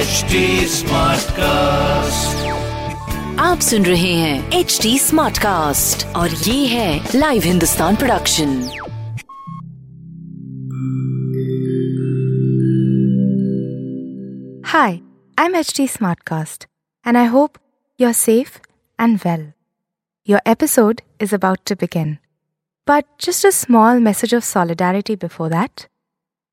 HD Smartcast. आप सुन रहे हैं HD Smartcast और ये है live Hindustan production. Hi, I'm HD Smartcast and I hope you're safe and well. Your episode is about to begin. But just a small message of solidarity before that.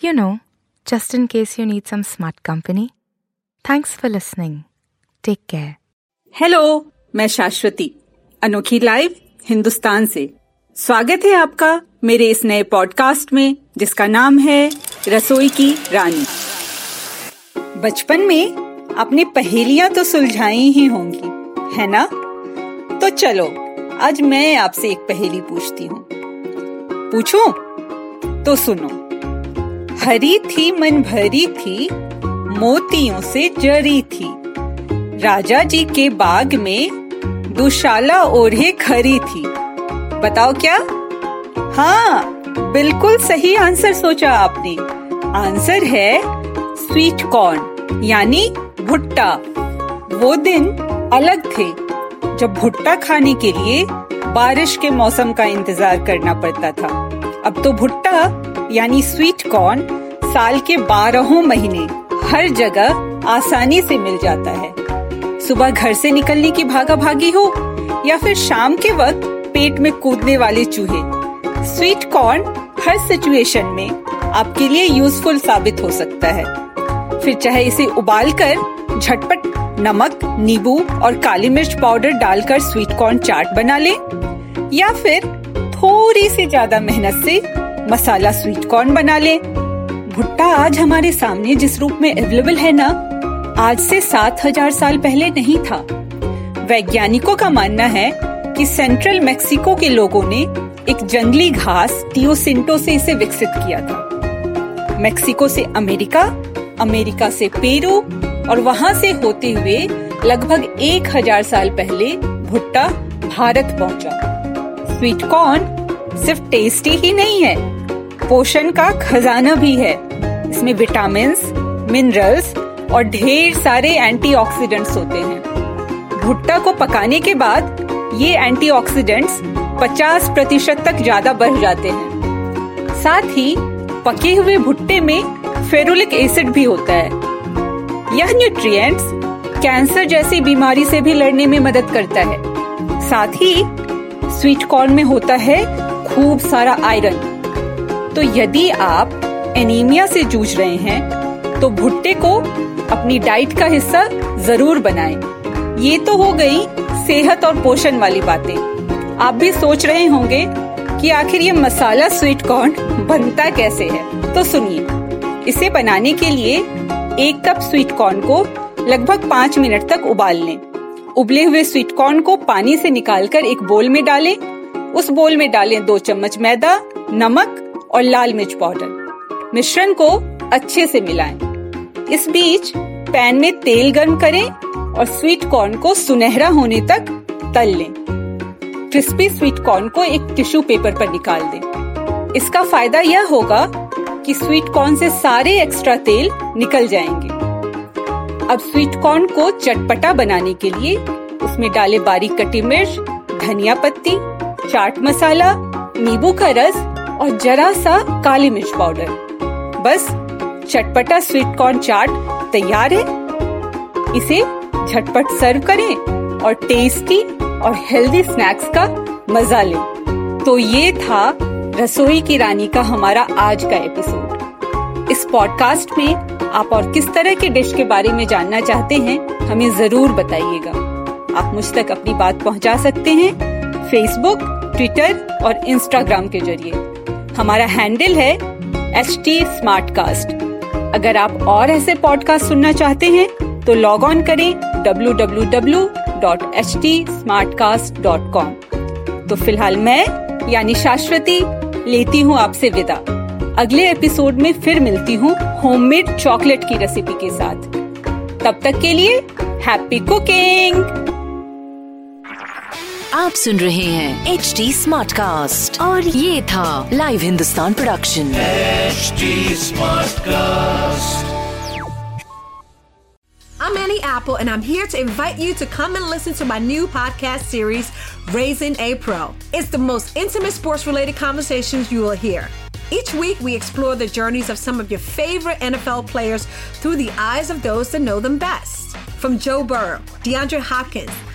you know, just in case you need some smart company. Thanks for listening. Take care. Hello, मैं शाश्वती, अनोखी live Hindustan से। स्वागत है आपका मेरे इस नए पॉडकास्ट में, जिसका नाम है रसोई की रानी। बचपन में आपने पहेलियां तो सुलझाई ही होंगी, है ना? तो चलो, आज मैं आपसे एक पहेली पूछती हूँ। पूछूं? तो सुनो। हरी थी मन भरी थी, मोतियों से जरी थी, राजा जी के बाग में दुशाला ओढ़े खरी थी। बताओ क्या? हाँ, बिल्कुल सही आंसर सोचा आपने। आंसर है स्वीट कॉर्न, यानी भुट्टा। वो दिन अलग थे जब भुट्टा खाने के लिए बारिश के मौसम का इंतजार करना पड़ता था। अब तो भुट्टा यानी स्वीट कॉर्न साल के 12 महीने हर जगह आसानी से मिल जाता है। सुबह घर से निकलने की भागा भागी हो या फिर शाम के वक्त पेट में कूदने वाले चूहे, स्वीट कॉर्न हर सिचुएशन में आपके लिए यूजफुल साबित हो सकता है। फिर चाहे इसे उबालकर झटपट नमक, नींबू और काली मिर्च पाउडर डालकर स्वीट कॉर्न चाट बना ले, या फिर थोड़ी सी ज्यादा मेहनत से मसाला स्वीट कॉर्न बना ले। भुट्टा आज हमारे सामने जिस रूप में अवेलेबल है ना, आज से 7000 साल पहले नहीं था। वैज्ञानिकों का मानना है कि सेंट्रल मेक्सिको के लोगों ने एक जंगली घास टियोसिंटो से इसे विकसित किया था। मेक्सिको से अमेरिका, अमेरिका से पेरू और वहाँ से होते हुए लगभग 1000 साल पहले भुट्टा भारत पहुँचा। स्वीट कॉर्न सिर्फ टेस्टी ही नहीं है, पोषण का खजाना भी है। इसमें विटामिन्स, मिनरल्स और ढेर सारे एंटीऑक्सीडेंट्स होते हैं। भुट्टा को पकाने के बाद ये एंटीऑक्सीडेंट्स 50% तक ज्यादा बढ़ जाते हैं। साथ ही पके हुए भुट्टे में फेरुलिक एसिड भी होता है। यह न्यूट्रिएंट्स कैंसर जैसी बीमारी से भी लड़ने में मदद करता है। साथ ही स्वीट कॉर्न में होता है खूब सारा आयरन। तो यदि आप एनीमिया से जूझ रहे हैं तो भुट्टे को अपनी डाइट का हिस्सा जरूर बनाएं। ये तो हो गई सेहत और पोषण वाली बातें। आप भी सोच रहे होंगे कि आखिर ये मसाला स्वीट कॉर्न बनता कैसे है। तो सुनिए, इसे बनाने के लिए 1 कप स्वीट कॉर्न को लगभग 5 मिनट तक उबाल लें। उबले हुए स्वीट कॉर्न को पानी से निकालकर एक बोल में डालें। उस बोल में डालें 2 चम्मच मैदा, नमक और लाल मिर्च पाउडर। मिश्रण को अच्छे से मिलाएं। इस बीच पैन में तेल गर्म करें और स्वीट कॉर्न को सुनहरा होने तक तल लें। क्रिस्पी स्वीट कॉर्न को एक टिश्यू पेपर पर निकाल दें। इसका फायदा यह होगा कि स्वीट कॉर्न से सारे एक्स्ट्रा तेल निकल जाएंगे। अब स्वीट कॉर्न को चटपटा बनाने के लिए उसमें डालें बारीक कटी मिर्च, धनिया पत्ती, चाट मसाला, नींबू का रस और जरा सा काली मिर्च पाउडर। बस चटपटा स्वीट कॉर्न चाट तैयार है। इसे झटपट सर्व करें और टेस्टी और हेल्दी स्नैक्स का मजा लें। तो ये था रसोई की रानी का हमारा आज का एपिसोड। इस पॉडकास्ट में आप और किस तरह के डिश के बारे में जानना चाहते हैं हमें जरूर बताइएगा। आप मुझ तक अपनी बात पहुंचा सकते हैं फेसबुक, ट्विटर और इंस्टाग्राम के जरिए। हमारा हैंडल है @HT Smartcast। अगर आप और ऐसे पॉडकास्ट सुनना चाहते हैं तो लॉग ऑन करें www.htsmartcast.com। तो फिलहाल मैं यानी शाश्वती लेती हूँ आपसे विदा। अगले एपिसोड में फिर मिलती हूँ होममेड चॉकलेट की रेसिपी के साथ। तब तक के लिए हैप्पी कुकिंग। आप सुन रहे हैं HD Smartcast और ये था live Hindustan production HD Smartcast। I'm Annie Apple, and I'm here to invite you to come and listen to my new podcast series, Raising a Pro. It's the most intimate sports-related conversations you will hear. Each week, we explore the journeys of some of your favorite NFL players through the eyes of those that know them best. From Joe Burrow, DeAndre Hopkins,